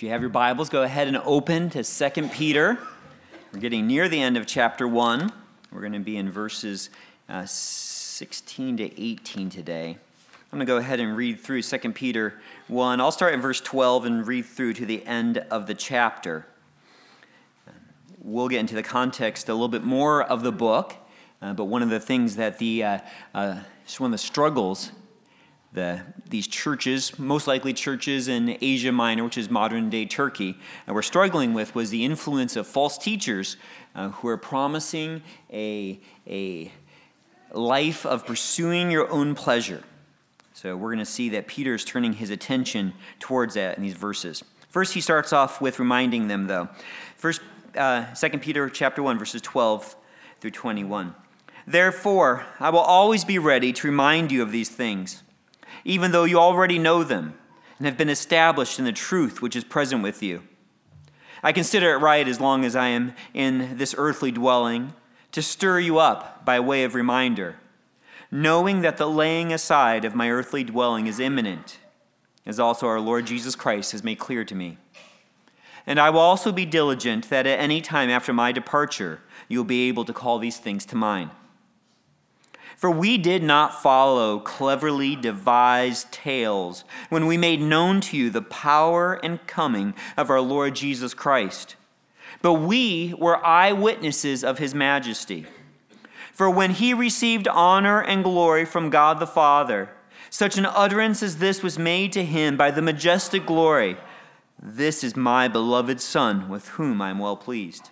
If you have your Bibles, go ahead and open to 2 Peter. We're getting near the end of chapter 1. We're going to be in verses 16 to 18 today. I'm going to go ahead and read through 2 Peter 1. I'll start at verse 12 and read through to the end of the chapter. We'll get into the context a little bit more of the book, but one of the things that one of the struggles these churches, most likely churches in Asia Minor, which is modern-day Turkey, were struggling with was the influence of false teachers who are promising a life of pursuing your own pleasure. So we're going to see that Peter is turning his attention towards that in these verses. First, he starts off with reminding them, though. First, 2 Peter chapter 1, verses 12 through 21. Therefore, I will always be ready to remind you of these things, even though you already know them and have been established in the truth which is present with you. I consider it right, as long as I am in this earthly dwelling, to stir you up by way of reminder, knowing that the laying aside of my earthly dwelling is imminent, as also our Lord Jesus Christ has made clear to me. And I will also be diligent that at any time after my departure, you will be able to call these things to mind. For we did not follow cleverly devised tales when we made known to you the power and coming of our Lord Jesus Christ, but we were eyewitnesses of his majesty. For when he received honor and glory from God the Father, such an utterance as this was made to him by the majestic glory, "This is my beloved Son, with whom I am well pleased."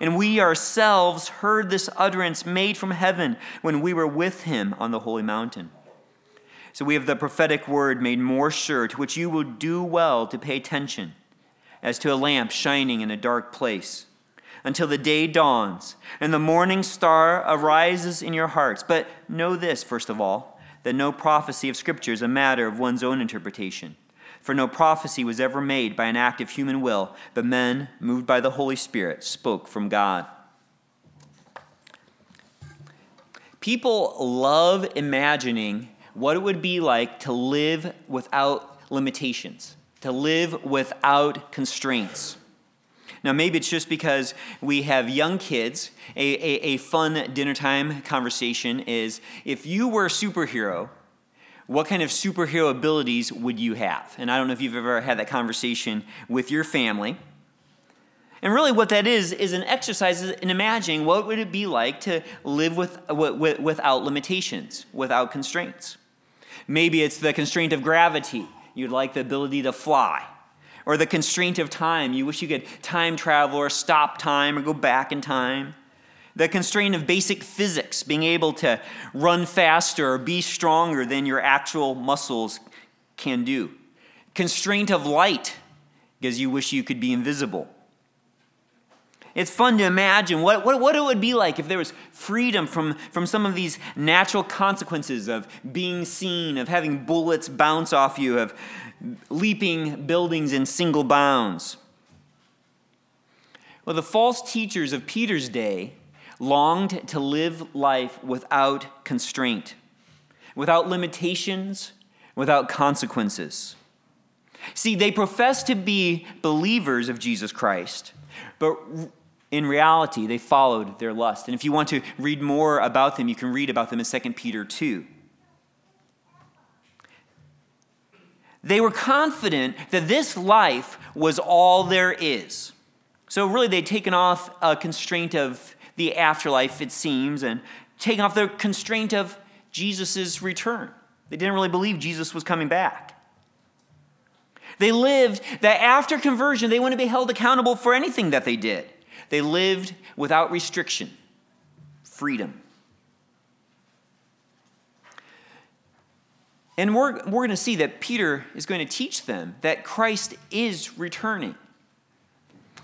And we ourselves heard this utterance made from heaven when we were with him on the holy mountain. So we have the prophetic word made more sure, to which you will do well to pay attention, as to a lamp shining in a dark place, until the day dawns and the morning star arises in your hearts. But know this, first of all, that no prophecy of Scripture is a matter of one's own interpretation. For no prophecy was ever made by an act of human will, but men, moved by the Holy Spirit, spoke from God. People love imagining what it would be like to live without limitations, to live without constraints. Now, maybe it's just because we have young kids. A fun dinnertime conversation is, if you were a superhero, what kind of superhero abilities would you have? And I don't know if you've ever had that conversation with your family. And really what that is an exercise in imagining what would it be like to live without limitations, without constraints. Maybe it's the constraint of gravity. You'd like the ability to fly. Or the constraint of time. You wish you could time travel or stop time or go back in time. The constraint of basic physics, being able to run faster or be stronger than your actual muscles can do. Constraint of light, because you wish you could be invisible. It's fun to imagine what it would be like if there was freedom from some of these natural consequences of being seen, of having bullets bounce off you, of leaping buildings in single bounds. Well, the false teachers of Peter's day longed to live life without constraint, without limitations, without consequences. See, they profess to be believers of Jesus Christ, but in reality, they followed their lust. And if you want to read more about them, you can read about them in 2 Peter 2. They were confident that this life was all there is. So really, they'd taken off a constraint of the afterlife, it seems, and taking off the constraint of Jesus' return. They didn't really believe Jesus was coming back. They lived that after conversion, they wouldn't be held accountable for anything that they did. They lived without restriction, freedom. And we're going to see that Peter is going to teach them that Christ is returning.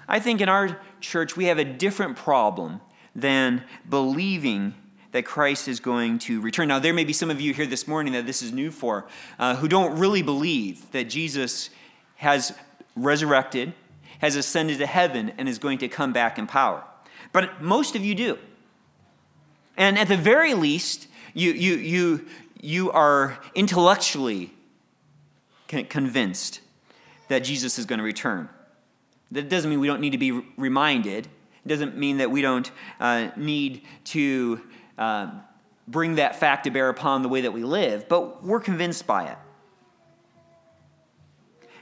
I think in our church, we have a different problem than believing that Christ is going to return. Now, there may be some of you here this morning that this is new for, who don't really believe that Jesus has resurrected, has ascended to heaven, and is going to come back in power. But most of you do. And at the very least, you are intellectually convinced that Jesus is going to return. That doesn't mean we don't need to be reminded. It doesn't mean that we don't need to bring that fact to bear upon the way that we live, but we're convinced by it.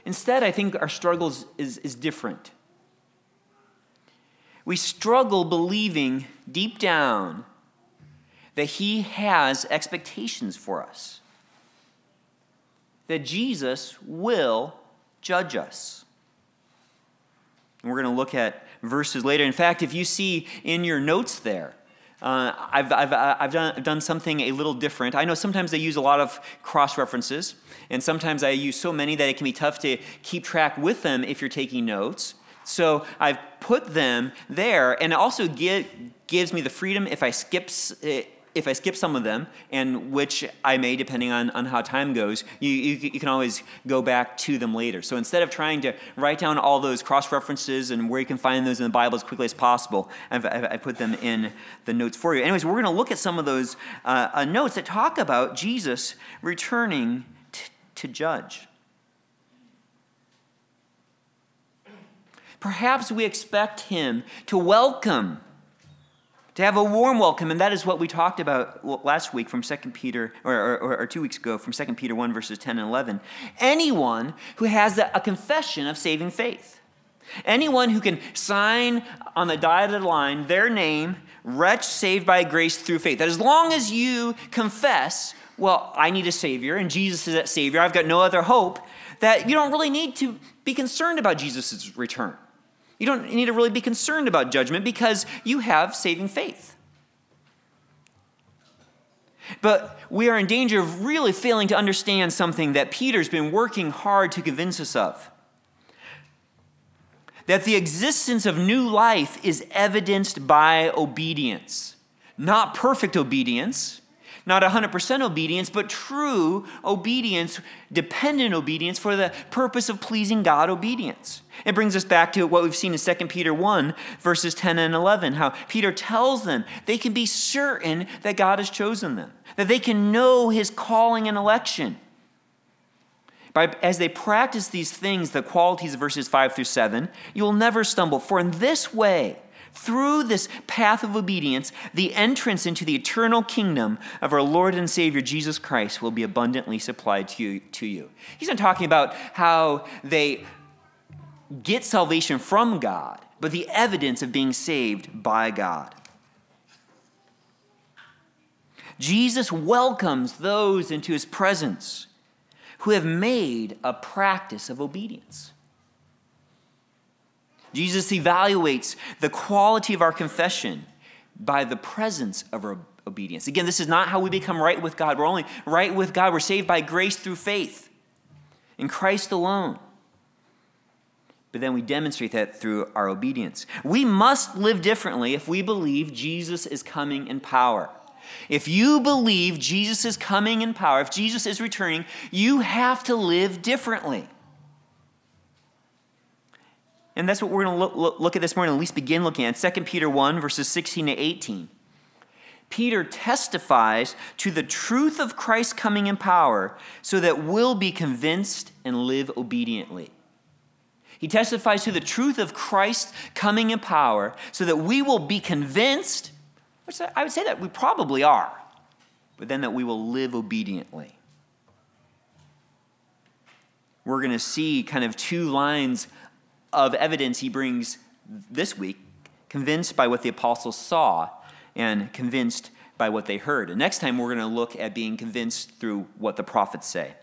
Instead, I think our struggle is different. We struggle believing deep down that he has expectations for us, that Jesus will judge us. And we're going to look at verses later. In fact, if you see in your notes there, I've done something a little different. I know sometimes I use a lot of cross-references, and sometimes I use so many that it can be tough to keep track with them if you're taking notes. So I've put them there, and it also gives me the freedom if I skip some of them, and which I may, depending on how time goes, you can always go back to them later. So instead of trying to write down all those cross-references and where you can find those in the Bible as quickly as possible, I put them in the notes for you. Anyways, we're going to look at some of those notes that talk about Jesus returning to judge. Perhaps we expect him to welcome, to have a warm welcome, and that is what we talked about last week from 2 Peter, or 2 weeks ago, from 2 Peter 1, verses 10 and 11. Anyone who has a confession of saving faith, anyone who can sign on the dotted line their name, wretch saved by grace through faith, that as long as you confess, well, I need a Savior, and Jesus is that Savior, I've got no other hope, that you don't really need to be concerned about Jesus' return. You don't need to really be concerned about judgment because you have saving faith. But we are in danger of really failing to understand something that Peter's been working hard to convince us of. That the existence of new life is evidenced by obedience. Not perfect obedience, not 100% obedience, but true obedience, dependent obedience for the purpose of pleasing God obedience. It brings us back to what we've seen in 2 Peter 1, verses 10 and 11, how Peter tells them they can be certain that God has chosen them, that they can know his calling and election. As they practice these things, the qualities of verses 5 through 7, you will never stumble, for in this way, through this path of obedience, the entrance into the eternal kingdom of our Lord and Savior Jesus Christ will be abundantly supplied to you. He's not talking about how they get salvation from God, but the evidence of being saved by God. Jesus welcomes those into his presence who have made a practice of obedience. Jesus evaluates the quality of our confession by the presence of our obedience. Again, this is not how we become right with God. We're only right with God. We're saved by grace through faith in Christ alone. But then we demonstrate that through our obedience. We must live differently if we believe Jesus is coming in power. If you believe Jesus is coming in power, if Jesus is returning, you have to live differently. And that's what we're going to look at this morning, at least begin looking at. 2 Peter 1, verses 16 to 18. Peter testifies to the truth of Christ's coming in power so that we'll be convinced and live obediently. He testifies to the truth of Christ's coming in power so that we will be convinced, which I would say that we probably are, but then that we will live obediently. We're going to see kind of two lines of evidence he brings this week, convinced by what the apostles saw and convinced by what they heard. And next time we're going to look at being convinced through what the prophets say.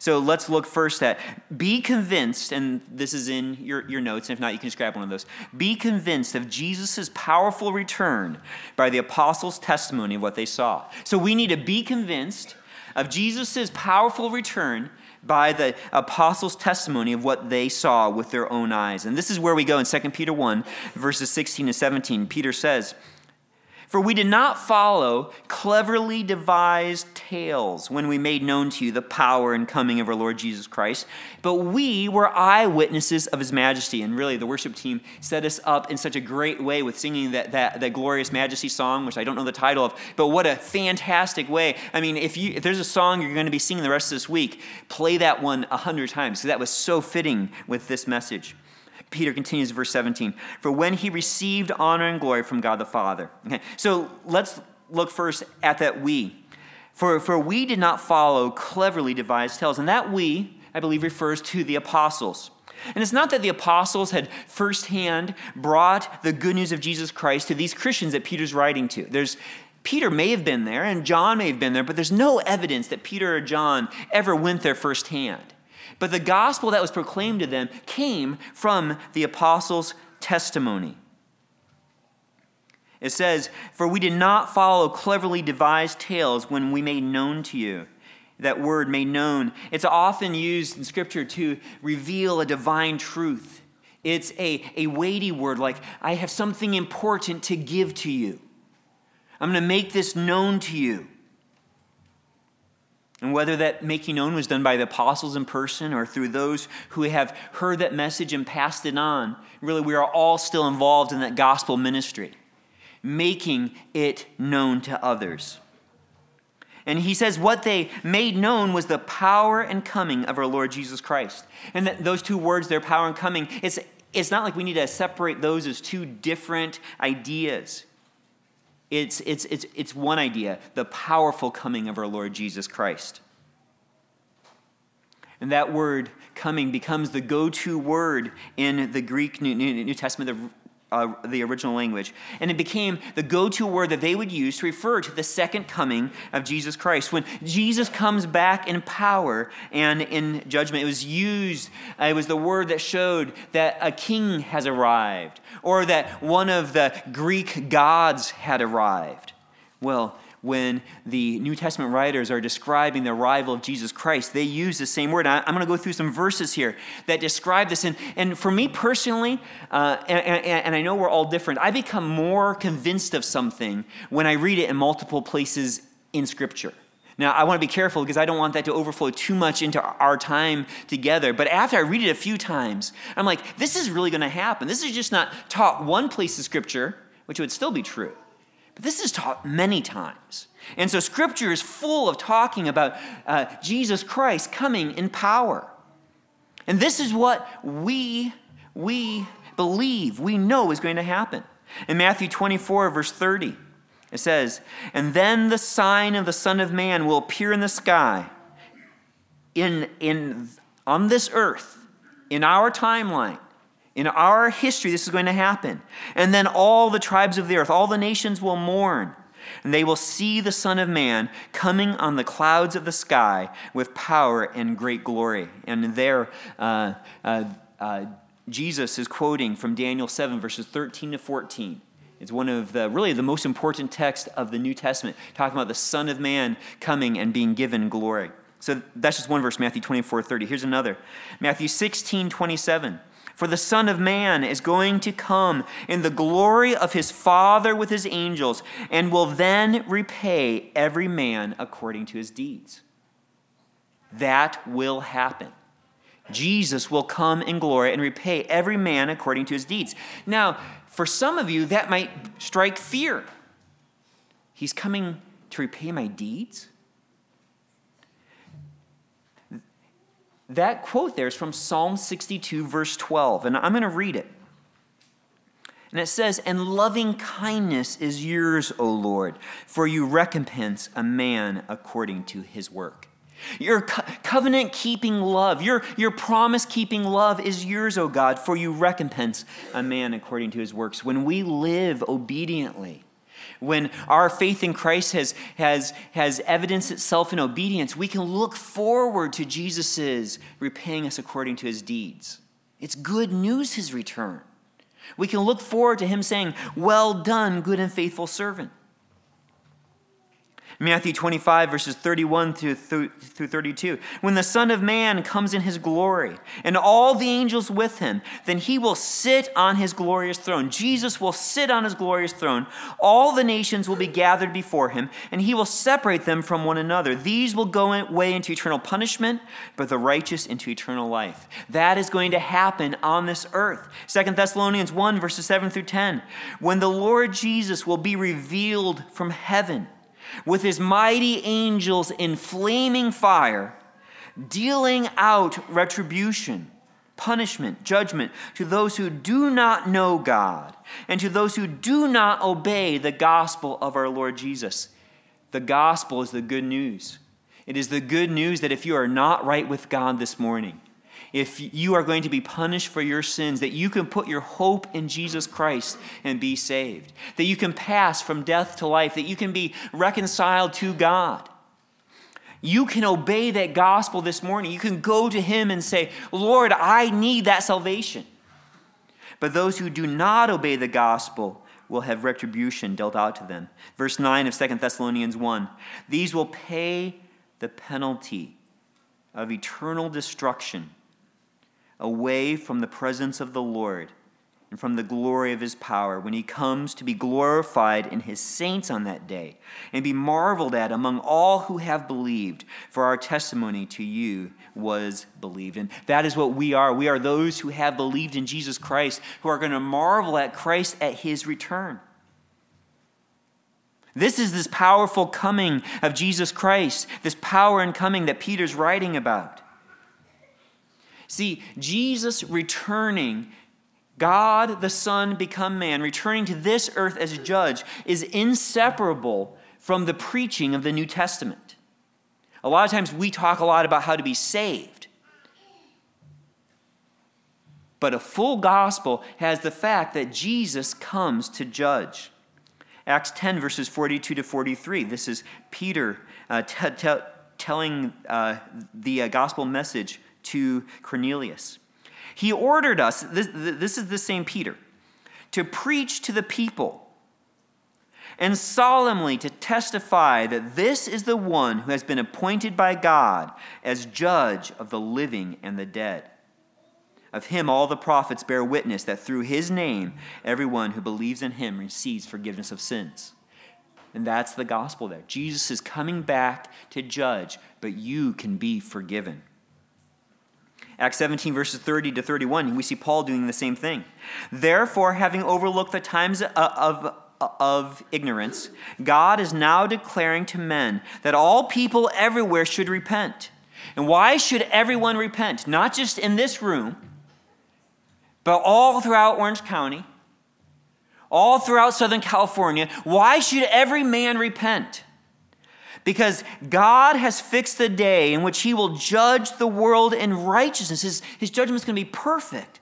So let's look first at be convinced, and this is in your notes, and if not, you can just grab one of those. Be convinced of Jesus' powerful return by the apostles' testimony of what they saw. So we need to be convinced of Jesus' powerful return by the apostles' testimony of what they saw with their own eyes. And this is where we go in 2 Peter 1, verses 16 to 17. Peter says, For we did not follow cleverly devised tales when we made known to you the power and coming of our Lord Jesus Christ, but we were eyewitnesses of his majesty. And really, the worship team set us up in such a great way with singing that glorious majesty song, which I don't know the title of, but what a fantastic way. I mean, if there's a song you're going to be singing the rest of this week, play that one 100 times. So that was so fitting with this message. Peter continues verse 17, for when he received honor and glory from God the Father. Okay, so let's look first at that we. For we did not follow cleverly devised tales. And that we, I believe, refers to the apostles. And it's not that the apostles had firsthand brought the good news of Jesus Christ to these Christians that Peter's writing to. Peter may have been there and John may have been there, but there's no evidence that Peter or John ever went there firsthand. But the gospel that was proclaimed to them came from the apostles' testimony. It says, for we did not follow cleverly devised tales when we made known to you. That word, made known, it's often used in Scripture to reveal a divine truth. It's a weighty word, like, I have something important to give to you. I'm going to make this known to you. And whether that making known was done by the apostles in person or through those who have heard that message and passed it on, really we are all still involved in that gospel ministry, making it known to others. And he says what they made known was the power and coming of our Lord Jesus Christ. And that those two words, their power and coming, it's not like we need to separate those as two different ideas. It's one idea, the powerful coming of our Lord Jesus Christ. And that word coming becomes the go-to word in the Greek New Testament, the original language. And it became the go-to word that they would use to refer to the second coming of Jesus Christ. When Jesus comes back in power and in judgment, it was used, it was the word that showed that a king has arrived or that one of the Greek gods had arrived. Well, when the New Testament writers are describing the arrival of Jesus Christ, they use the same word. I'm going to go through some verses here that describe this. And for me personally, and I know we're all different, I become more convinced of something when I read it in multiple places in Scripture. Now, I want to be careful because I don't want that to overflow too much into our time together. But after I read it a few times, I'm like, this is really going to happen. This is just not taught one place in Scripture, which would still be true. But this is taught many times. And so Scripture is full of talking about Jesus Christ coming in power. And this is what we believe, we know is going to happen. In Matthew 24, verse 30, it says, and then the sign of the Son of Man will appear in the sky, on this earth, in our timeline. In our history, this is going to happen. And then all the tribes of the earth, all the nations will mourn, and they will see the Son of Man coming on the clouds of the sky with power and great glory. And there, Jesus is quoting from Daniel 7, verses 13 to 14. It's one of the most important texts of the New Testament, talking about the Son of Man coming and being given glory. So that's just one verse, Matthew 24, 30. Here's another, Matthew 16, 27. For the Son of Man is going to come in the glory of his Father with his angels and will then repay every man according to his deeds. That will happen. Jesus will come in glory and repay every man according to his deeds. Now, for some of you, that might strike fear. He's coming to repay my deeds? That quote there is from Psalm 62, verse 12, and I'm going to read it. And it says, and loving kindness is yours, O Lord, for you recompense a man according to his work. Your covenant-keeping love, your promise-keeping love is yours, O God, for you recompense a man according to his works. When we live obediently, when our faith in Christ has evidenced itself in obedience, we can look forward to Jesus' repaying us according to his deeds. It's good news, his return. We can look forward to him saying, well done, good and faithful servant. Matthew 25, verses 31 through 32. When the Son of Man comes in his glory and all the angels with him, then he will sit on his glorious throne. Jesus will sit on his glorious throne. All the nations will be gathered before him, and he will separate them from one another. These will go away into eternal punishment, but the righteous into eternal life. That is going to happen on this earth. 2 Thessalonians 1, verses 7 through 10. When the Lord Jesus will be revealed from heaven, with his mighty angels in flaming fire, dealing out retribution, punishment, judgment to those who do not know God and to those who do not obey the gospel of our Lord Jesus. The gospel is the good news. It is the good news that if you are not right with God this morning, if you are going to be punished for your sins, that you can put your hope in Jesus Christ and be saved, that you can pass from death to life, that you can be reconciled to God. You can obey that gospel this morning. You can go to him and say, Lord, I need that salvation. But those who do not obey the gospel will have retribution dealt out to them. Verse 9 of 2 Thessalonians 1, these will pay the penalty of eternal destruction away from the presence of the Lord and from the glory of his power when he comes to be glorified in his saints on that day and be marveled at among all who have believed, for our testimony to you was believed. And that is what we are. We are those who have believed in Jesus Christ, who are going to marvel at Christ at his return. This powerful coming of Jesus Christ, this power and coming that Peter's writing about. See, Jesus returning, God the Son become man, returning to this earth as a judge, is inseparable from the preaching of the New Testament. A lot of times we talk a lot about how to be saved. But a full gospel has the fact that Jesus comes to judge. Acts 10, verses 42 to 43. This is Peter telling the gospel message to Cornelius. He ordered us, this is the same Peter, to preach to the people and solemnly to testify that this is the one who has been appointed by God as judge of the living and the dead. Of him all the prophets bear witness that through his name everyone who believes in him receives forgiveness of sins. And that's the gospel there. Jesus is coming back to judge, but you can be forgiven. Acts 17, verses 30 to 31, we see Paul doing the same thing. Therefore, having overlooked the times of ignorance, God is now declaring to men that all people everywhere should repent. And why should everyone repent? Not just in this room, but all throughout Orange County, all throughout Southern California. Why should every man repent? Because God has fixed the day in which he will judge the world in righteousness. His judgment is going to be perfect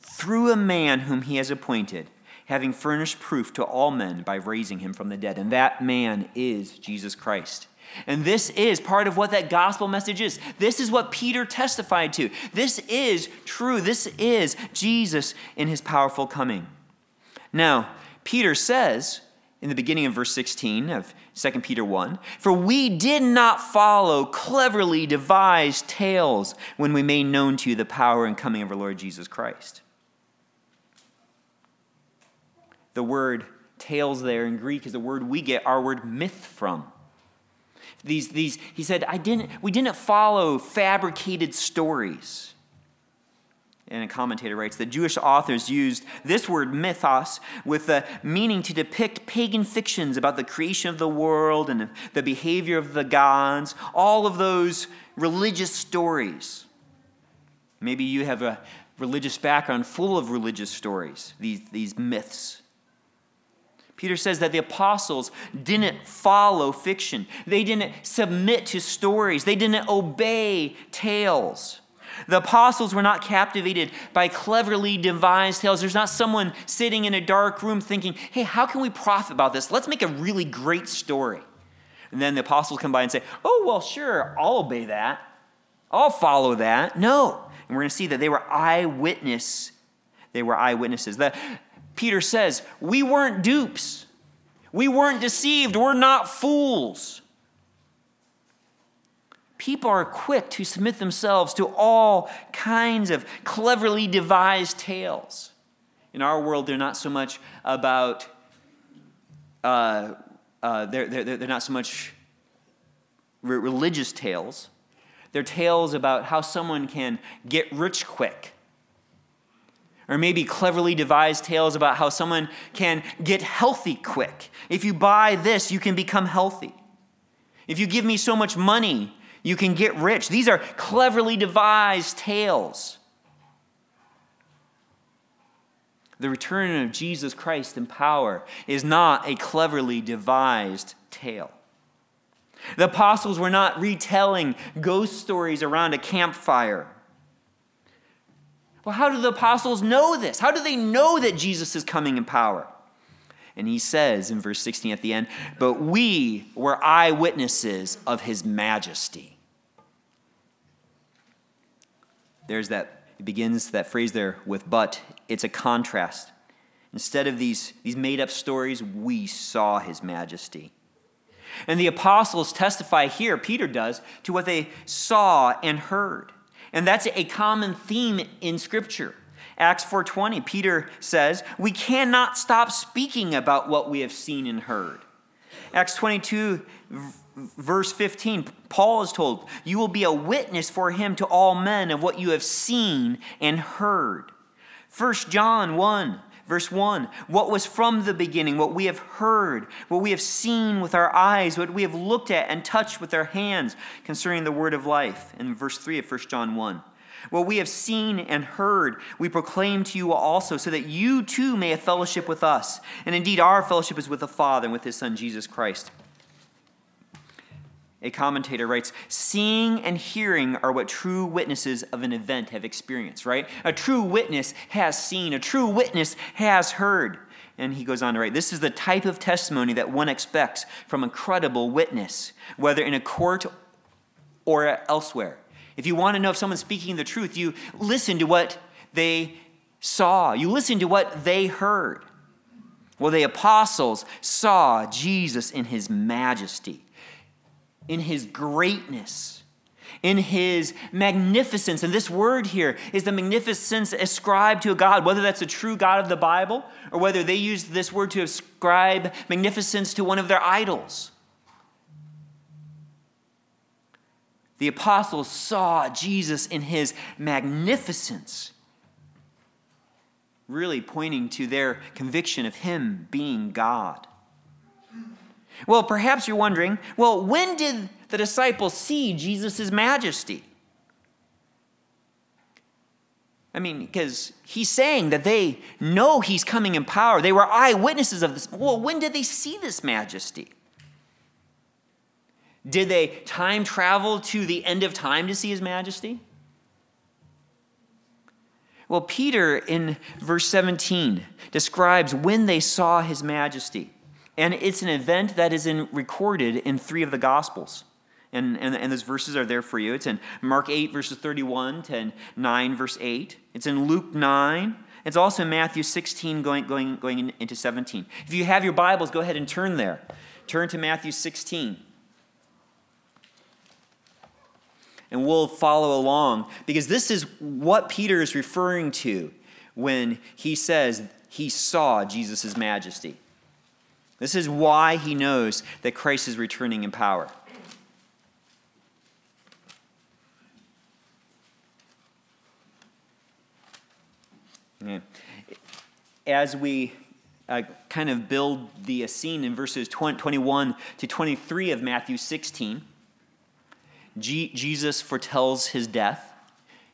through a man whom he has appointed, having furnished proof to all men by raising him from the dead. And that man is Jesus Christ. And this is part of what that gospel message is. This is what Peter testified to. This is true. This is Jesus in his powerful coming. Now, Peter says, in the beginning of verse 16 of 2 Peter 1, for we did not follow cleverly devised tales when we made known to you the power and coming of our Lord Jesus Christ. The word tales there in Greek is the word we get our word myth from. He said, we didn't follow fabricated stories. And a commentator writes, the Jewish authors used this word mythos with the meaning to depict pagan fictions about the creation of the world and the behavior of the gods, all of those religious stories. Maybe you have a religious background full of religious stories, these myths. Peter says that the apostles didn't follow fiction. They didn't submit to stories. They didn't obey tales. The apostles were not captivated by cleverly devised tales. There's not someone sitting in a dark room thinking, hey, how can we profit about this? Let's make a really great story. And then the apostles come by and say, oh, well, sure, I'll obey that. I'll follow that. No. And we're going to see that they were eyewitnesses. Peter says, we weren't dupes. We weren't deceived. We're not fools. People are quick to submit themselves to all kinds of cleverly devised tales. In our world, they're not so much about they're not so much religious tales. They're tales about how someone can get rich quick. Or maybe cleverly devised tales about how someone can get healthy quick. If you buy this, you can become healthy. If you give me so much money, you can get rich. These are cleverly devised tales. The return of Jesus Christ in power is not a cleverly devised tale. The apostles were not retelling ghost stories around a campfire. Well, how do the apostles know this? How do they know that Jesus is coming in power? And he says in verse 16 at the end, but we were eyewitnesses of his majesty. There's that, it begins that phrase there with but. It's a contrast. Instead of these made-up stories, we saw his majesty. And the apostles testify here, Peter does, to what they saw and heard. And that's a common theme in Scripture. Acts 4:20, Peter says, we cannot stop speaking about what we have seen and heard. Acts 22, verse 15, Paul is told, you will be a witness for him to all men of what you have seen and heard. 1 John 1, verse 1, what was from the beginning, what we have heard, what we have seen with our eyes, what we have looked at and touched with our hands concerning the word of life. In verse 3 of 1 John 1, what we have seen and heard, we proclaim to you also, so that you too may have fellowship with us. And indeed, our fellowship is with the Father and with his Son, Jesus Christ. A commentator writes, seeing and hearing are what true witnesses of an event have experienced, right? A true witness has seen. A true witness has heard. And he goes on to write, this is the type of testimony that one expects from a credible witness, whether in a court or elsewhere. If you want to know if someone's speaking the truth, you listen to what they saw. You listen to what they heard. Well, the apostles saw Jesus in his majesty, in his greatness, in his magnificence. And this word here is the magnificence ascribed to a God, whether that's a true God of the Bible or whether they use this word to ascribe magnificence to one of their idols. The apostles saw Jesus in his magnificence, really pointing to their conviction of him being God. Well, perhaps you're wondering, well, when did the disciples see Jesus' majesty? I mean, because he's saying that they know he's coming in power. They were eyewitnesses of this. Well, when did they see this majesty? Did they time travel to the end of time to see his majesty? Well, Peter in verse 17 describes when they saw his majesty. And it's an event that is recorded in three of the Gospels. And those verses are there for you. It's in Mark 8, verses 31 to 9, verse 8. It's in Luke 9. It's also in Matthew 16, going into 17. If you have your Bibles, go ahead and turn there. Turn to Matthew 16. And we'll follow along, because this is what Peter is referring to when he says he saw Jesus' majesty. This is why he knows that Christ is returning in power. As we kind of build the scene in verses 21 to 23 of Matthew 16, Jesus foretells his death.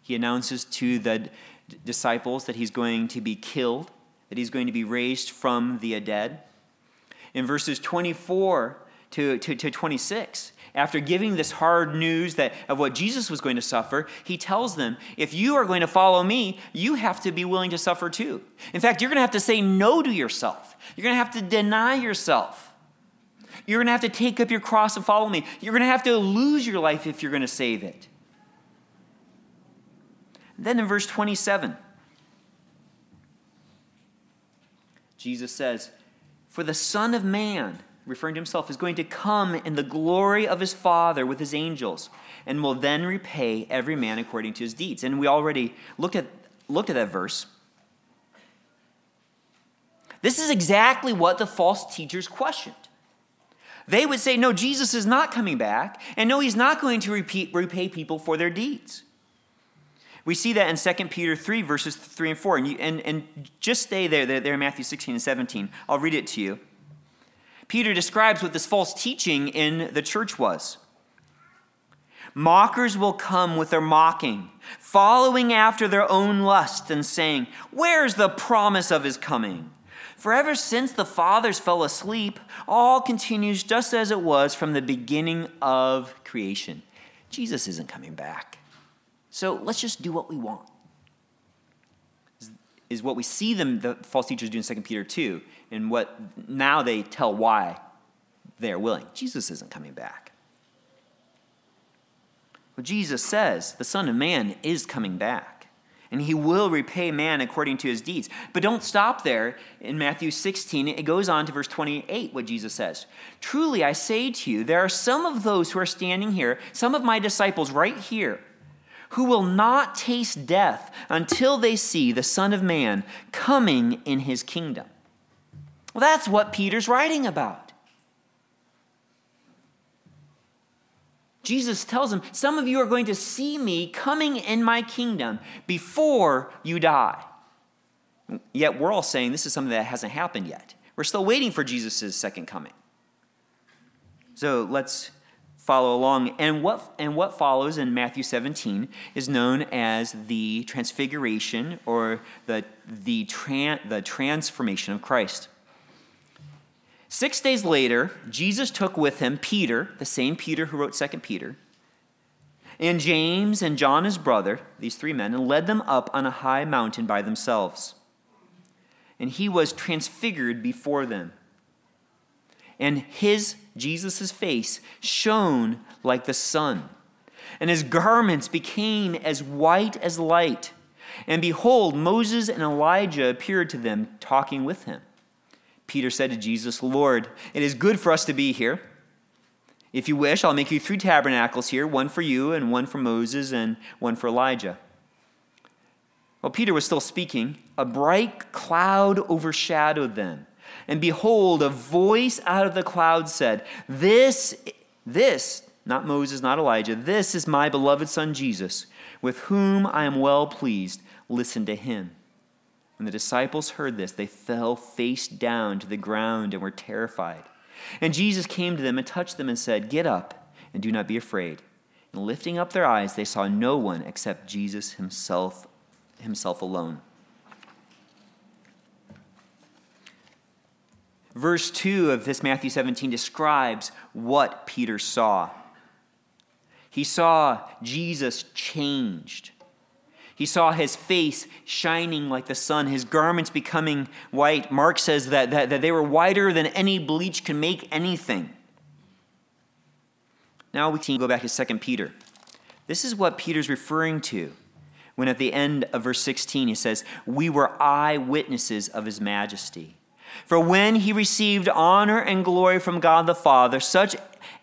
He announces to the disciples that he's going to be killed, that he's going to be raised from the dead. In verses 24 to 26, after giving this hard news of what Jesus was going to suffer, he tells them, if you are going to follow me, you have to be willing to suffer too. In fact, you're going to have to say no to yourself. You're going to have to deny yourself. You're going to have to take up your cross and follow me. You're going to have to lose your life if you're going to save it. Then in verse 27, Jesus says, For the Son of Man, referring to himself, is going to come in the glory of his Father with his angels and will then repay every man according to his deeds. And we already looked at that verse. This is exactly what the false teachers questioned. They would say, no, Jesus is not coming back, and no, he's not going to repay people for their deeds. We see that in 2 Peter 3, verses 3 and 4. And just stay there in Matthew 16 and 17. I'll read it to you. Peter describes what this false teaching in the church was. Mockers will come with their mocking, following after their own lust and saying, where's the promise of his coming? For ever since the fathers fell asleep, all continues just as it was from the beginning of creation. Jesus isn't coming back. So let's just do what we want, is what we see the false teachers do in 2 Peter 2, and what now they tell why they're willing. Jesus isn't coming back. Well, Jesus says the Son of Man is coming back, and he will repay man according to his deeds. But don't stop there. In Matthew 16, it goes on to verse 28, what Jesus says. Truly I say to you, there are some of those who are standing here, some of my disciples right here, who will not taste death until they see the Son of Man coming in his kingdom. Well, that's what Peter's writing about. Jesus tells him, some of you are going to see me coming in my kingdom before you die. Yet we're all saying this is something that hasn't happened yet. We're still waiting for Jesus' second coming. So let's follow along. And what follows in Matthew 17 is known as the transfiguration, or the transformation of Christ. 6 days later, Jesus took with him Peter, the same Peter who wrote 2 Peter, and James and John his brother, these three men, and led them up on a high mountain by themselves. And he was transfigured before them. And Jesus' face shone like the sun, and his garments became as white as light. And behold, Moses and Elijah appeared to them, talking with him. Peter said to Jesus, Lord, it is good for us to be here. If you wish, I'll make you three tabernacles here, one for you and one for Moses and one for Elijah. While Peter was still speaking, a bright cloud overshadowed them. And behold, a voice out of the cloud said, This, not Moses, not Elijah, this is my beloved son Jesus, with whom I am well pleased. Listen to him. When the disciples heard this, they fell face down to the ground and were terrified. And Jesus came to them and touched them and said, get up and do not be afraid. And lifting up their eyes, they saw no one except Jesus himself alone. Verse 2 of this Matthew 17 describes what Peter saw. He saw Jesus changed. He saw his face shining like the sun, his garments becoming white. Mark says that they were whiter than any bleach can make anything. Now we can go back to 2 Peter. This is what Peter's referring to when at the end of verse 16 he says, we were eyewitnesses of his majesty. For when he received honor and glory from God the Father, such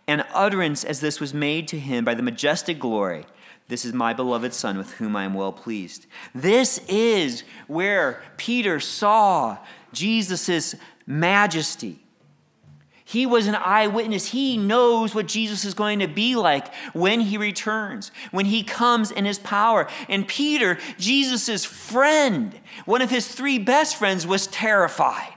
an utterance as this was made to him by the majestic glory, this is my beloved Son with whom I am well pleased. This is where Peter saw Jesus' majesty. He was an eyewitness. He knows what Jesus is going to be like when he returns, when he comes in his power. And Peter, Jesus' friend, one of his three best friends, was terrified.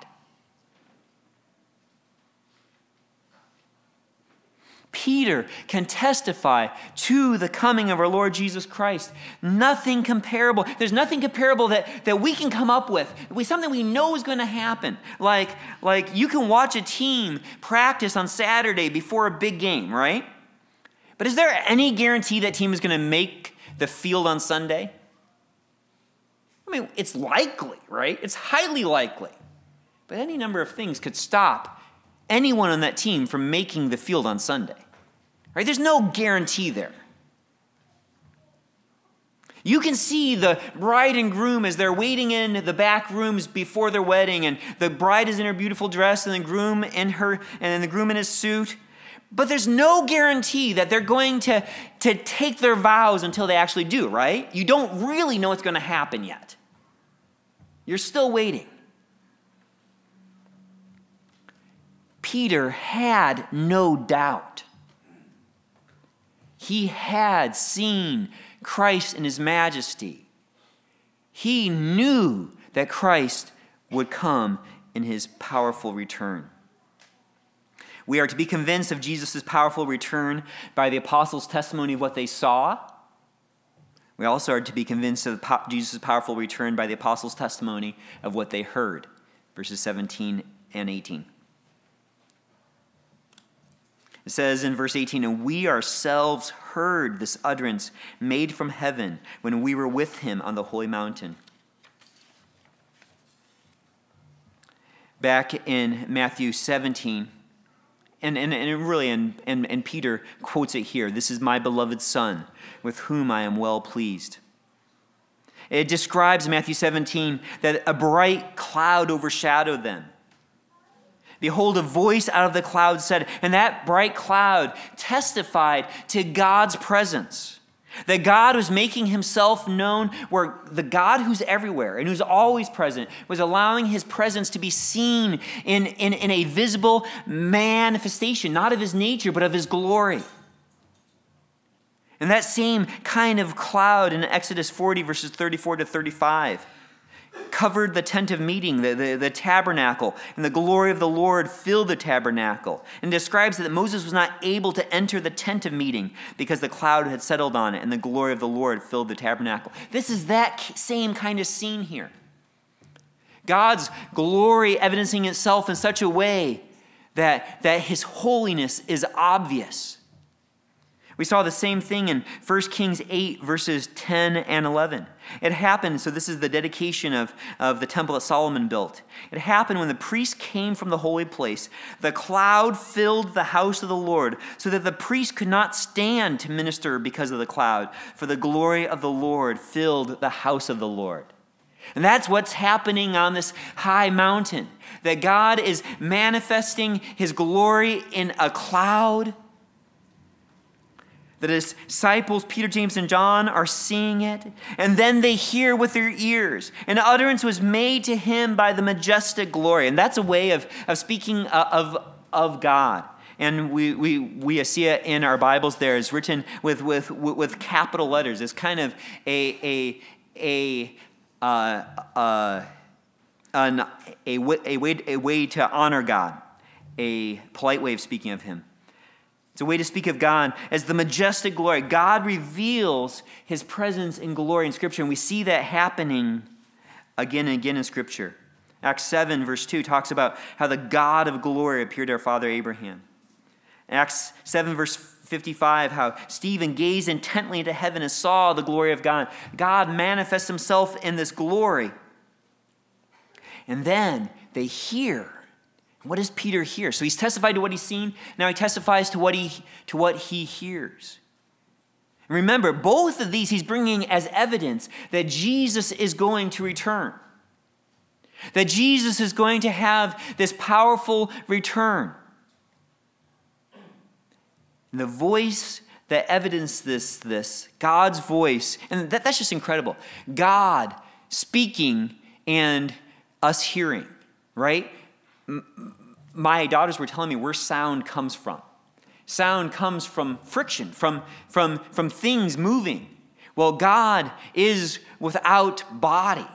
Peter can testify to the coming of our Lord Jesus Christ. Nothing comparable. There's nothing comparable that we can come up with. Something we know is going to happen. Like you can watch a team practice on Saturday before a big game, right? But is there any guarantee that team is going to make the field on Sunday? I mean, it's likely, right? It's highly likely. But any number of things could stop anyone on that team from making the field on Sunday. Right? There's no guarantee there. You can see the bride and groom as they're waiting in the back rooms before their wedding, and the bride is in her beautiful dress, and the groom in his suit. But there's no guarantee that they're going to take their vows until they actually do, right? You don't really know what's going to happen yet. You're still waiting. Peter had no doubt. He had seen Christ in his majesty. He knew that Christ would come in his powerful return. We are to be convinced of Jesus' powerful return by the apostles' testimony of what they saw. We also are to be convinced of Jesus' powerful return by the apostles' testimony of what they heard, verses 17 and 18. It says in verse 18, "And we ourselves heard this utterance made from heaven when we were with him on the holy mountain." Back in Matthew 17, and Peter quotes it here, "This is my beloved Son, with whom I am well pleased." It describes in Matthew 17 that a bright cloud overshadowed them. Behold, a voice out of the cloud said, and that bright cloud testified to God's presence, that God was making himself known, where the God who's everywhere and who's always present was allowing his presence to be seen in a visible manifestation, not of his nature, but of his glory. And that same kind of cloud in Exodus 40, verses 34 to 35, covered the tent of meeting, the tabernacle, and the glory of the Lord filled the tabernacle, and describes that Moses was not able to enter the tent of meeting because the cloud had settled on it, and the glory of the Lord filled the tabernacle. This is that same kind of scene here. God's glory evidencing itself in such a way that his holiness is obvious. We saw the same thing in 1 Kings 8, verses 10 and 11. It happened, so this is the dedication of the temple that Solomon built. It happened when the priest came from the holy place, the cloud filled the house of the Lord, so that the priest could not stand to minister because of the cloud, for the glory of the Lord filled the house of the Lord. And that's what's happening on this high mountain, that God is manifesting his glory in a cloud. The disciples, Peter, James, and John, are seeing it, and then they hear with their ears. An utterance was made to him by the majestic glory. And that's a way of speaking of God. And we see it in our Bibles there. It's written with capital letters. It's kind of a way to honor God, a polite way of speaking of him. It's a way to speak of God as the majestic glory. God reveals his presence and glory in Scripture, and we see that happening again and again in Scripture. Acts 7, verse 2 talks about how the God of glory appeared to our father Abraham. Acts 7, verse 55, how Stephen gazed intently into heaven and saw the glory of God. God manifests himself in this glory. And then they hear. What does Peter hear? So he's testified to what he's seen. Now he testifies to what he hears. Remember, both of these he's bringing as evidence that Jesus is going to return, that Jesus is going to have this powerful return. And the voice that evidenced this God's voice, and that's just incredible. God speaking and us hearing, right? My daughters were telling me where sound comes from. Sound comes from friction, from things moving. Well, God is without body.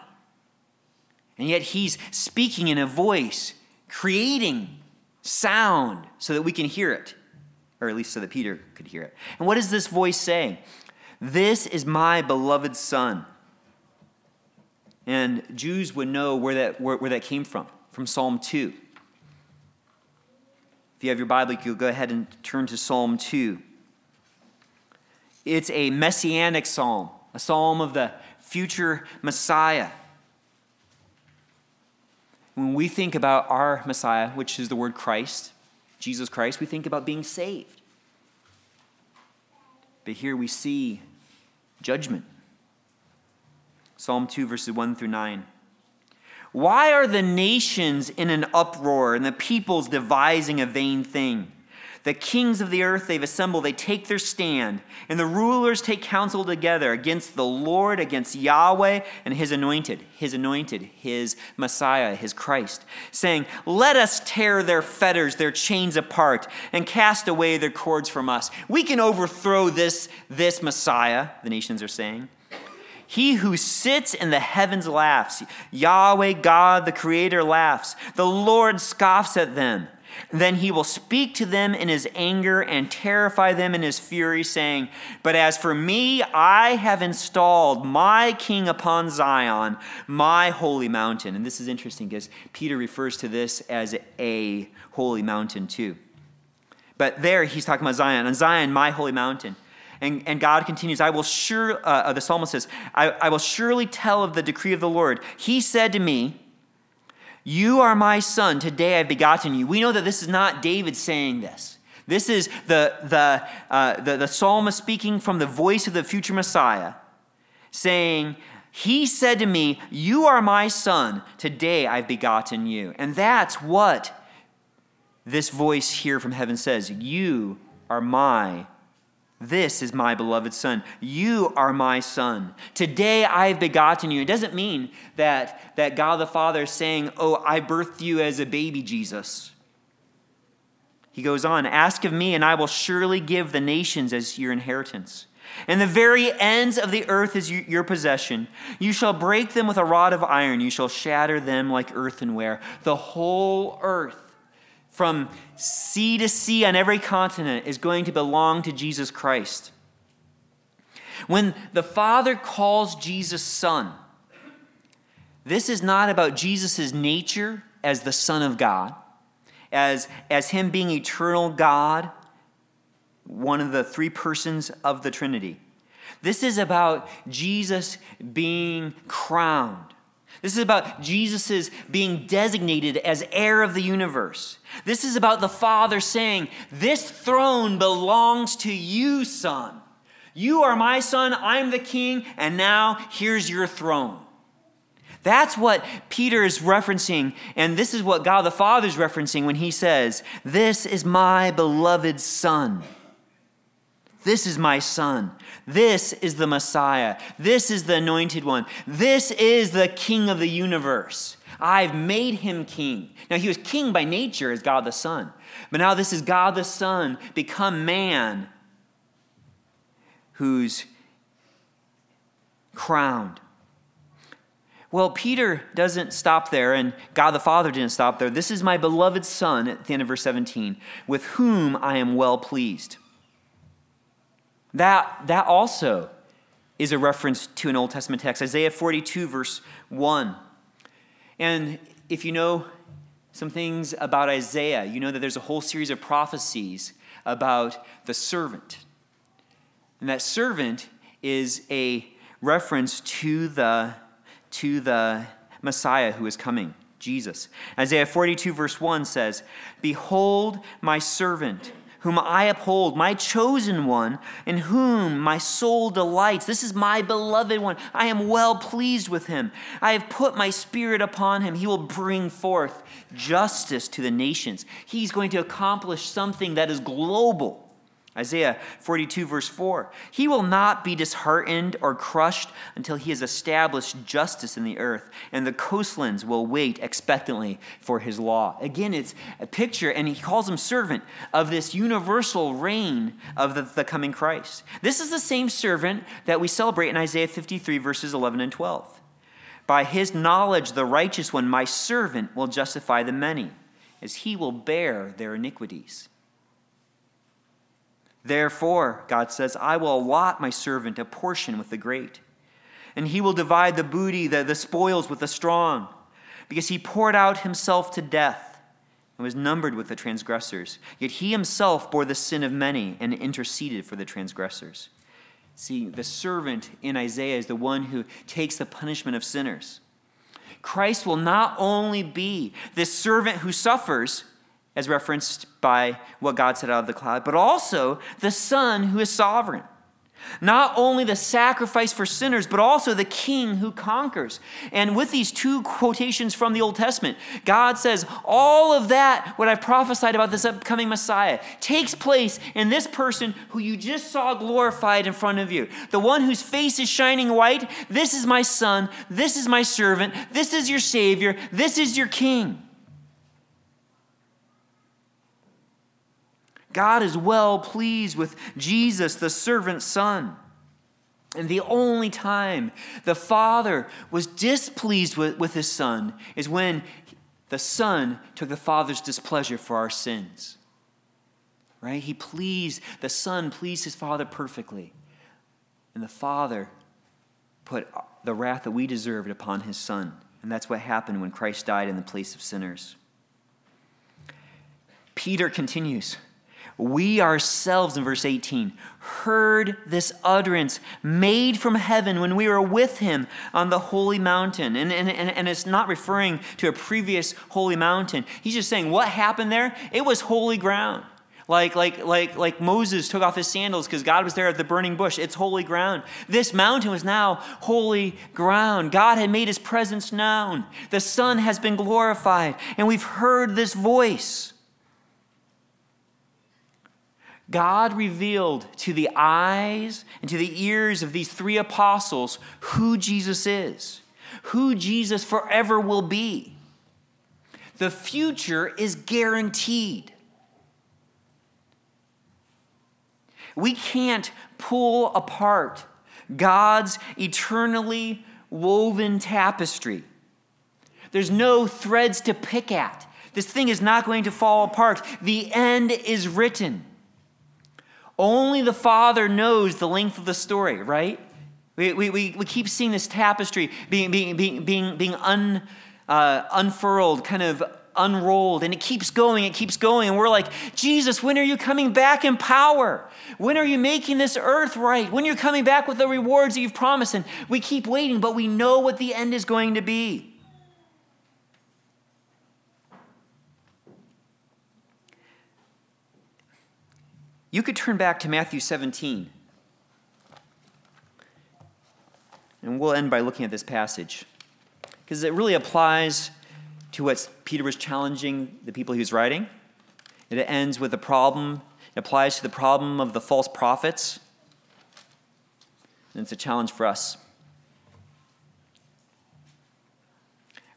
And yet he's speaking in a voice, creating sound so that we can hear it, or at least so that Peter could hear it. And what does this voice say? "This is my beloved Son." And Jews would know where that came from Psalm 2. If you have your Bible, you'll go ahead and turn to Psalm 2. It's a messianic psalm, a psalm of the future Messiah. When we think about our Messiah, which is the word Christ, Jesus Christ, we think about being saved. But here we see judgment, Psalm 2, verses 1 through 9. Why are the nations in an uproar and the peoples devising a vain thing? The kings of the earth, they've assembled, they take their stand, and the rulers take counsel together against the Lord, against Yahweh and his anointed, his Messiah, his Christ, saying, let us tear their fetters, their chains apart, and cast away their cords from us. We can overthrow this Messiah, the nations are saying. He who sits in the heavens laughs. Yahweh, God, the Creator, laughs. The Lord scoffs at them. Then he will speak to them in his anger and terrify them in his fury, saying, but as for me, I have installed my king upon Zion, my holy mountain. And this is interesting because Peter refers to this as a holy mountain too. But there he's talking about Zion. On Zion, my holy mountain. And God continues, the psalmist says, I will surely tell of the decree of the Lord. He said to me, you are my son, today I've begotten you. We know that this is not David saying this. This is the psalmist speaking from the voice of the future Messiah, saying, he said to me, you are my son, today I've begotten you. And that's what this voice here from heaven says. You are my This is my beloved son. You are my son. Today I have begotten you. It doesn't mean that God the Father is saying, oh, I birthed you as a baby Jesus. He goes on, ask of me and I will surely give the nations as your inheritance. And the very ends of the earth is your possession. You shall break them with a rod of iron. You shall shatter them like earthenware. The whole earth, from sea to sea on every continent, is going to belong to Jesus Christ. When the Father calls Jesus Son, this is not about Jesus' nature as the Son of God, as him being eternal God, one of the three persons of the Trinity. This is about Jesus being crowned. This is about Jesus' being designated as heir of the universe. This is about the Father saying, this throne belongs to you, Son. You are my Son, I'm the King, and now here's your throne. That's what Peter is referencing, and this is what God the Father is referencing when he says, this is my beloved Son. This is my son. This is the Messiah. This is the anointed one. This is the king of the universe. I've made him king. Now, he was king by nature as God the Son. But now this is God the Son become man, who's crowned. Well, Peter doesn't stop there, and God the Father didn't stop there. This is my beloved Son, at the end of verse 17, with whom I am well pleased. That also is a reference to an Old Testament text, Isaiah 42, verse 1. And if you know some things about Isaiah, you know that there's a whole series of prophecies about the servant. And that servant is a reference to the Messiah who is coming, Jesus. Isaiah 42, verse 1 says, behold my servant, whom I uphold, my chosen one, in whom my soul delights. This is my beloved one. I am well pleased with him. I have put my spirit upon him. He will bring forth justice to the nations. He's going to accomplish something that is global. Isaiah 42, verse 4. He will not be disheartened or crushed until he has established justice in the earth, and the coastlands will wait expectantly for his law. Again, it's a picture, and he calls him servant of this universal reign of the coming Christ. This is the same servant that we celebrate in Isaiah 53, verses 11 and 12. By his knowledge, the righteous one, my servant, will justify the many, as he will bear their iniquities. Therefore, God says, I will allot my servant a portion with the great, and he will divide the booty, the spoils with the strong, because he poured out himself to death and was numbered with the transgressors. Yet he himself bore the sin of many and interceded for the transgressors. See, the servant in Isaiah is the one who takes the punishment of sinners. Christ will not only be this servant who suffers, as referenced by what God said out of the cloud, but also the Son who is sovereign. Not only the sacrifice for sinners, but also the king who conquers. And with these two quotations from the Old Testament, God says, all of that, what I prophesied about this upcoming Messiah, takes place in this person who you just saw glorified in front of you. The one whose face is shining white. This is my son. This is my servant. This is your Savior. This is your king. God is well pleased with Jesus, the servant's son. And the only time the Father was displeased with his son is when the son took the Father's displeasure for our sins. Right? The son pleased his Father perfectly. And the Father put the wrath that we deserved upon his son. And that's what happened when Christ died in the place of sinners. Peter continues. We ourselves, in verse 18, heard this utterance made from heaven when we were with him on the holy mountain. And it's not referring to a previous holy mountain. He's just saying what happened there? It was holy ground. Like Moses took off his sandals because God was there at the burning bush. It's holy ground. This mountain was now holy ground. God had made his presence known. The Son has been glorified, and we've heard this voice. God revealed to the eyes and to the ears of these three apostles who Jesus is, who Jesus forever will be. The future is guaranteed. We can't pull apart God's eternally woven tapestry. There's no threads to pick at. This thing is not going to fall apart. The end is written. Only the Father knows the length of the story, right? We keep seeing this tapestry being unfurled, kind of unrolled, and it keeps going, and we're like, Jesus, when are you coming back in power? When are you making this earth right? When are you coming back with the rewards that you've promised? And we keep waiting, but we know what the end is going to be. You could turn back to Matthew 17. And we'll end by looking at this passage, because it really applies to what Peter was challenging the people he was writing. It ends with a problem. It applies to the problem of the false prophets. And it's a challenge for us.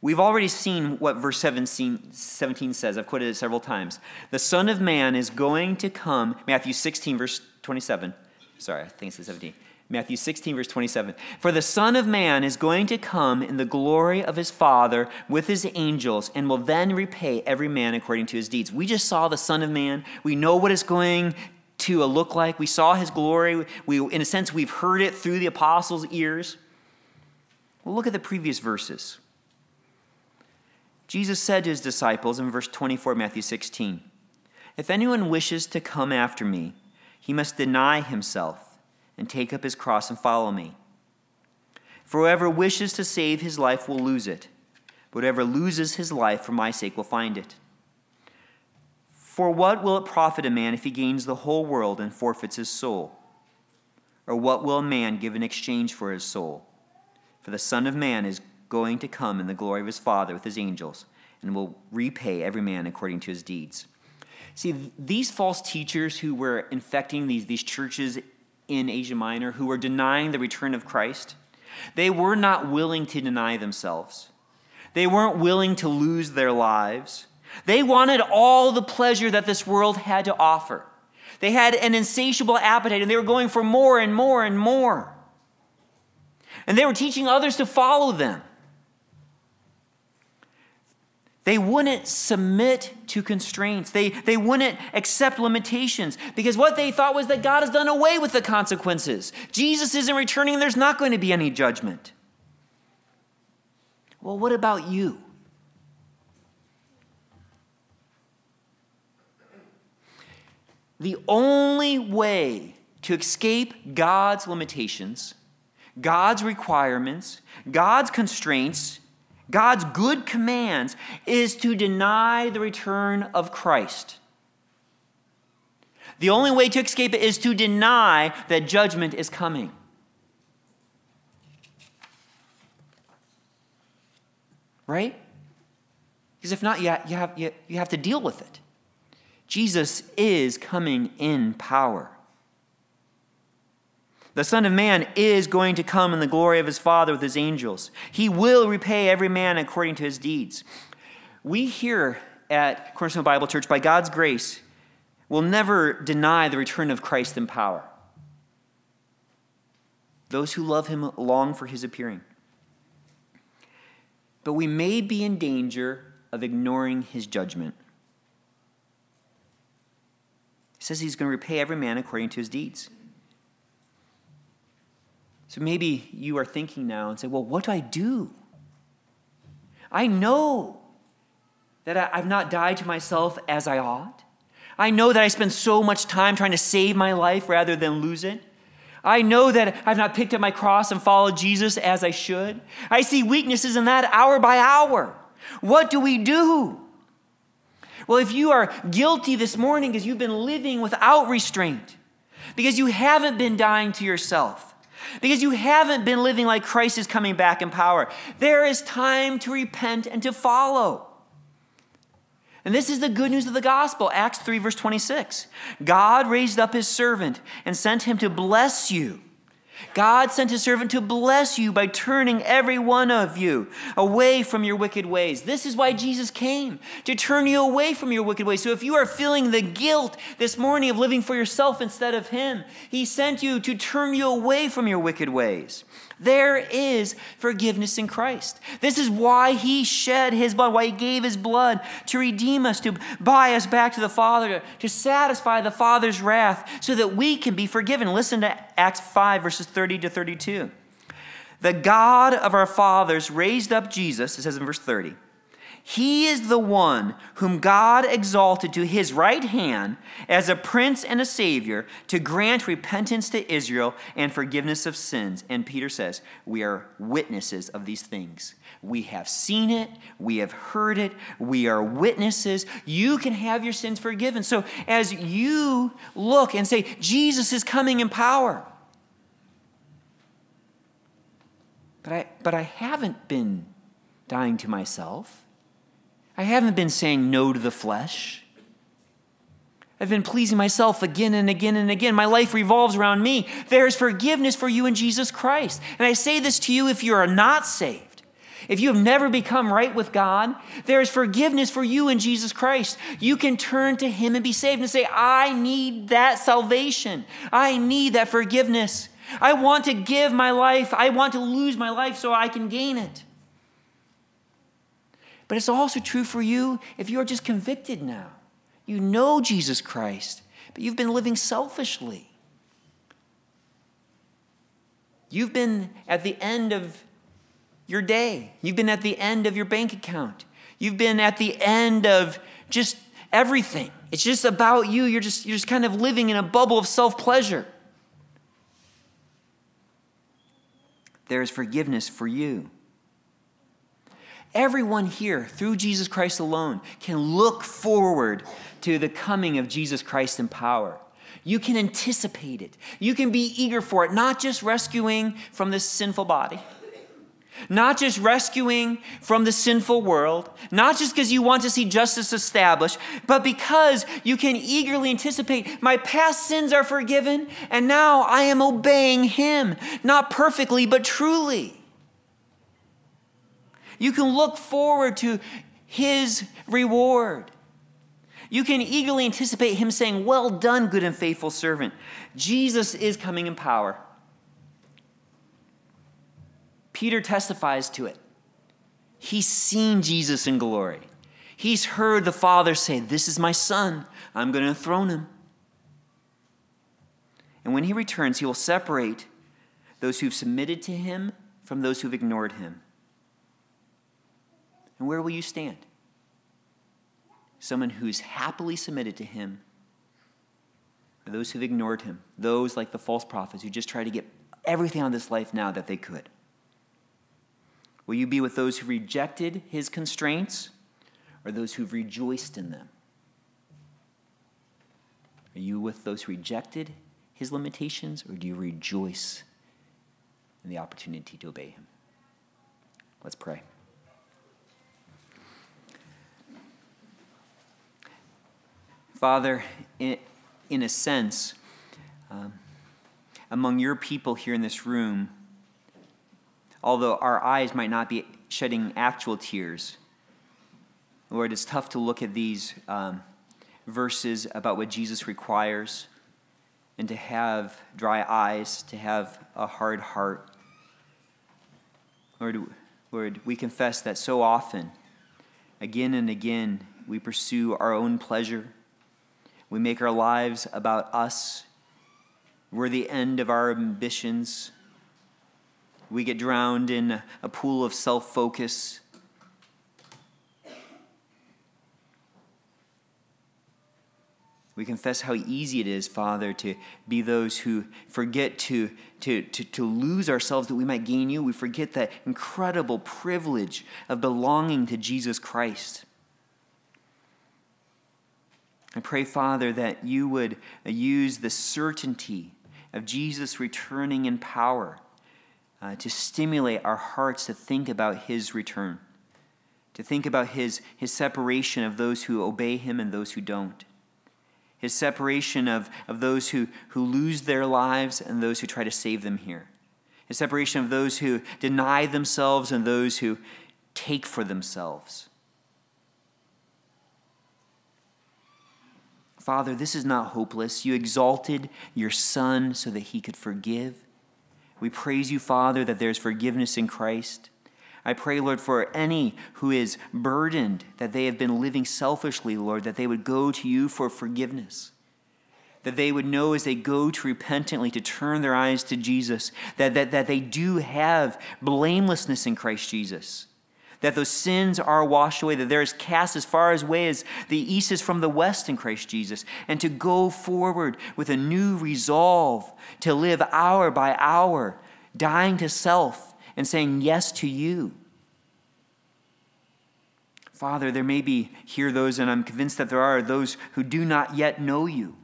We've already seen what verse 17 says. I've quoted it several times. The Son of Man is going to come, Matthew 16, verse 27. Sorry, I think it says 17. Matthew 16, verse 27. For the Son of Man is going to come in the glory of his Father with his angels, and will then repay every man according to his deeds. We just saw the Son of Man. We know what it's going to look like. We saw his glory. In a sense, we've heard it through the apostles' ears. Well, look at the previous verses. Jesus said to his disciples in verse 24 of Matthew 16, if anyone wishes to come after me, he must deny himself and take up his cross and follow me. For whoever wishes to save his life will lose it, but whoever loses his life for my sake will find it. For what will it profit a man if he gains the whole world and forfeits his soul? Or what will a man give in exchange for his soul? For the Son of Man is going to come in the glory of his Father with his angels, and will repay every man according to his deeds. See, these false teachers who were infecting these churches in Asia Minor, who were denying the return of Christ, they were not willing to deny themselves. They weren't willing to lose their lives. They wanted all the pleasure that this world had to offer. They had an insatiable appetite, and they were going for more and more and more. And they were teaching others to follow them. They wouldn't submit to constraints. They wouldn't accept limitations, because what they thought was that God has done away with the consequences. Jesus isn't returning, and there's not going to be any judgment. Well, what about you? The only way to escape God's limitations, God's requirements, God's constraints, God's good commands is to deny the return of Christ. The only way to escape it is to deny that judgment is coming. Right? Because if not, you have to deal with it. Jesus is coming in power. The Son of Man is going to come in the glory of his Father with his angels. He will repay every man according to his deeds. We here at Cornerstone Bible Church, by God's grace, will never deny the return of Christ in power. Those who love him long for his appearing. But we may be in danger of ignoring his judgment. He says he's going to repay every man according to his deeds. So maybe you are thinking now and say, well, what do? I know that I've not died to myself as I ought. I know that I spend so much time trying to save my life rather than lose it. I know that I've not picked up my cross and followed Jesus as I should. I see weaknesses in that hour by hour. What do we do? Well, if you are guilty this morning because you've been living without restraint, because you haven't been dying to yourself, because you haven't been living like Christ is coming back in power, there is time to repent and to follow. And this is the good news of the gospel, Acts 3, verse 26. God raised up his servant and sent him to bless you. God sent his servant to bless you by turning every one of you away from your wicked ways. This is why Jesus came, to turn you away from your wicked ways. So if you are feeling the guilt this morning of living for yourself instead of him, he sent you to turn you away from your wicked ways. There is forgiveness in Christ. This is why he shed his blood, why he gave his blood to redeem us, to buy us back to the Father, to satisfy the Father's wrath so that we can be forgiven. Listen to Acts 5, verses 30 to 32. The God of our fathers raised up Jesus, it says in verse 30. He is the one whom God exalted to his right hand as a prince and a savior to grant repentance to Israel and forgiveness of sins. And Peter says, we are witnesses of these things. We have seen it. We have heard it. We are witnesses. You can have your sins forgiven. So as you look and say, Jesus is coming in power, but I haven't been dying to myself. I haven't been saying no to the flesh. I've been pleasing myself again and again and again. My life revolves around me. There is forgiveness for you in Jesus Christ. And I say this to you if you are not saved. If you have never become right with God, there is forgiveness for you in Jesus Christ. You can turn to him and be saved and say, I need that salvation. I need that forgiveness. I want to give my life. I want to lose my life so I can gain it. But it's also true for you if you're just convicted now. You know Jesus Christ, but you've been living selfishly. You've been at the end of your day. You've been at the end of your bank account. You've been at the end of just everything. It's just about you. You're just kind of living in a bubble of self-pleasure. There is forgiveness for you. Everyone here, through Jesus Christ alone, can look forward to the coming of Jesus Christ in power. You can anticipate it. You can be eager for it, not just rescuing from this sinful body, not just rescuing from the sinful world, not just because you want to see justice established, but because you can eagerly anticipate, my past sins are forgiven, and now I am obeying him, not perfectly, but truly. You can look forward to his reward. You can eagerly anticipate him saying, well done, good and faithful servant. Jesus is coming in power. Peter testifies to it. He's seen Jesus in glory. He's heard the Father say, this is my son. I'm going to enthrone him. And when he returns, he will separate those who've submitted to him from those who've ignored him. And where will you stand? Someone who's happily submitted to him, or those who've ignored him, those like the false prophets who just try to get everything on this life now that they could. Will you be with those who rejected his constraints, or those who've rejoiced in them? Are you with those who rejected his limitations, or do you rejoice in the opportunity to obey him? Let's pray. Father, in a sense, among your people here in this room, although our eyes might not be shedding actual tears, Lord, it's tough to look at these verses about what Jesus requires and to have dry eyes, to have a hard heart. Lord, we confess that so often, again and again, we pursue our own pleasure. We make our lives about us. We're the end of our ambitions. We get drowned in a pool of self-focus. We confess how easy it is, Father, to be those who forget to lose ourselves that we might gain you. We forget that incredible privilege of belonging to Jesus Christ. I pray, Father, that you would use the certainty of Jesus returning in power to stimulate our hearts to think about his return, to think about his separation of those who obey him and those who don't, his separation of those who lose their lives and those who try to save them here, his separation of those who deny themselves and those who take for themselves. Father, this is not hopeless. You exalted your Son so that he could forgive. We praise you, Father, that there's forgiveness in Christ. I pray, Lord, for any who is burdened, that they have been living selfishly, Lord, that they would go to you for forgiveness, that they would know as they go to repentantly to turn their eyes to Jesus, that they do have blamelessness in Christ Jesus, that those sins are washed away, that there is cast as far away as the east is from the west in Christ Jesus, and to go forward with a new resolve to live hour by hour, dying to self and saying yes to you. Father, there may be here those, and I'm convinced that there are those who do not yet know you.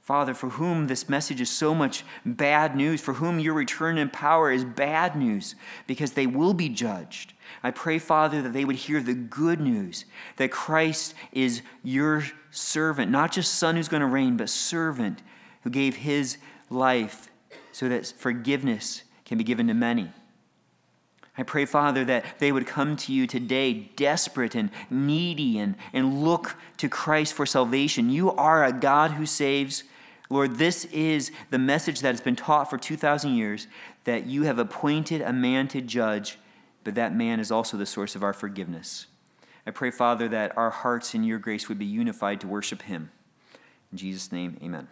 Father, for whom this message is so much bad news, for whom your return in power is bad news, because they will be judged. I pray, Father, that they would hear the good news, that Christ is your servant, not just son who's going to reign, but servant who gave his life so that forgiveness can be given to many. I pray, Father, that they would come to you today desperate and needy and look to Christ for salvation. You are a God who saves. Lord, this is the message that has been taught for 2,000 years, that you have appointed a man to judge, but that man is also the source of our forgiveness. I pray, Father, that our hearts in your grace would be unified to worship him. In Jesus' name, amen.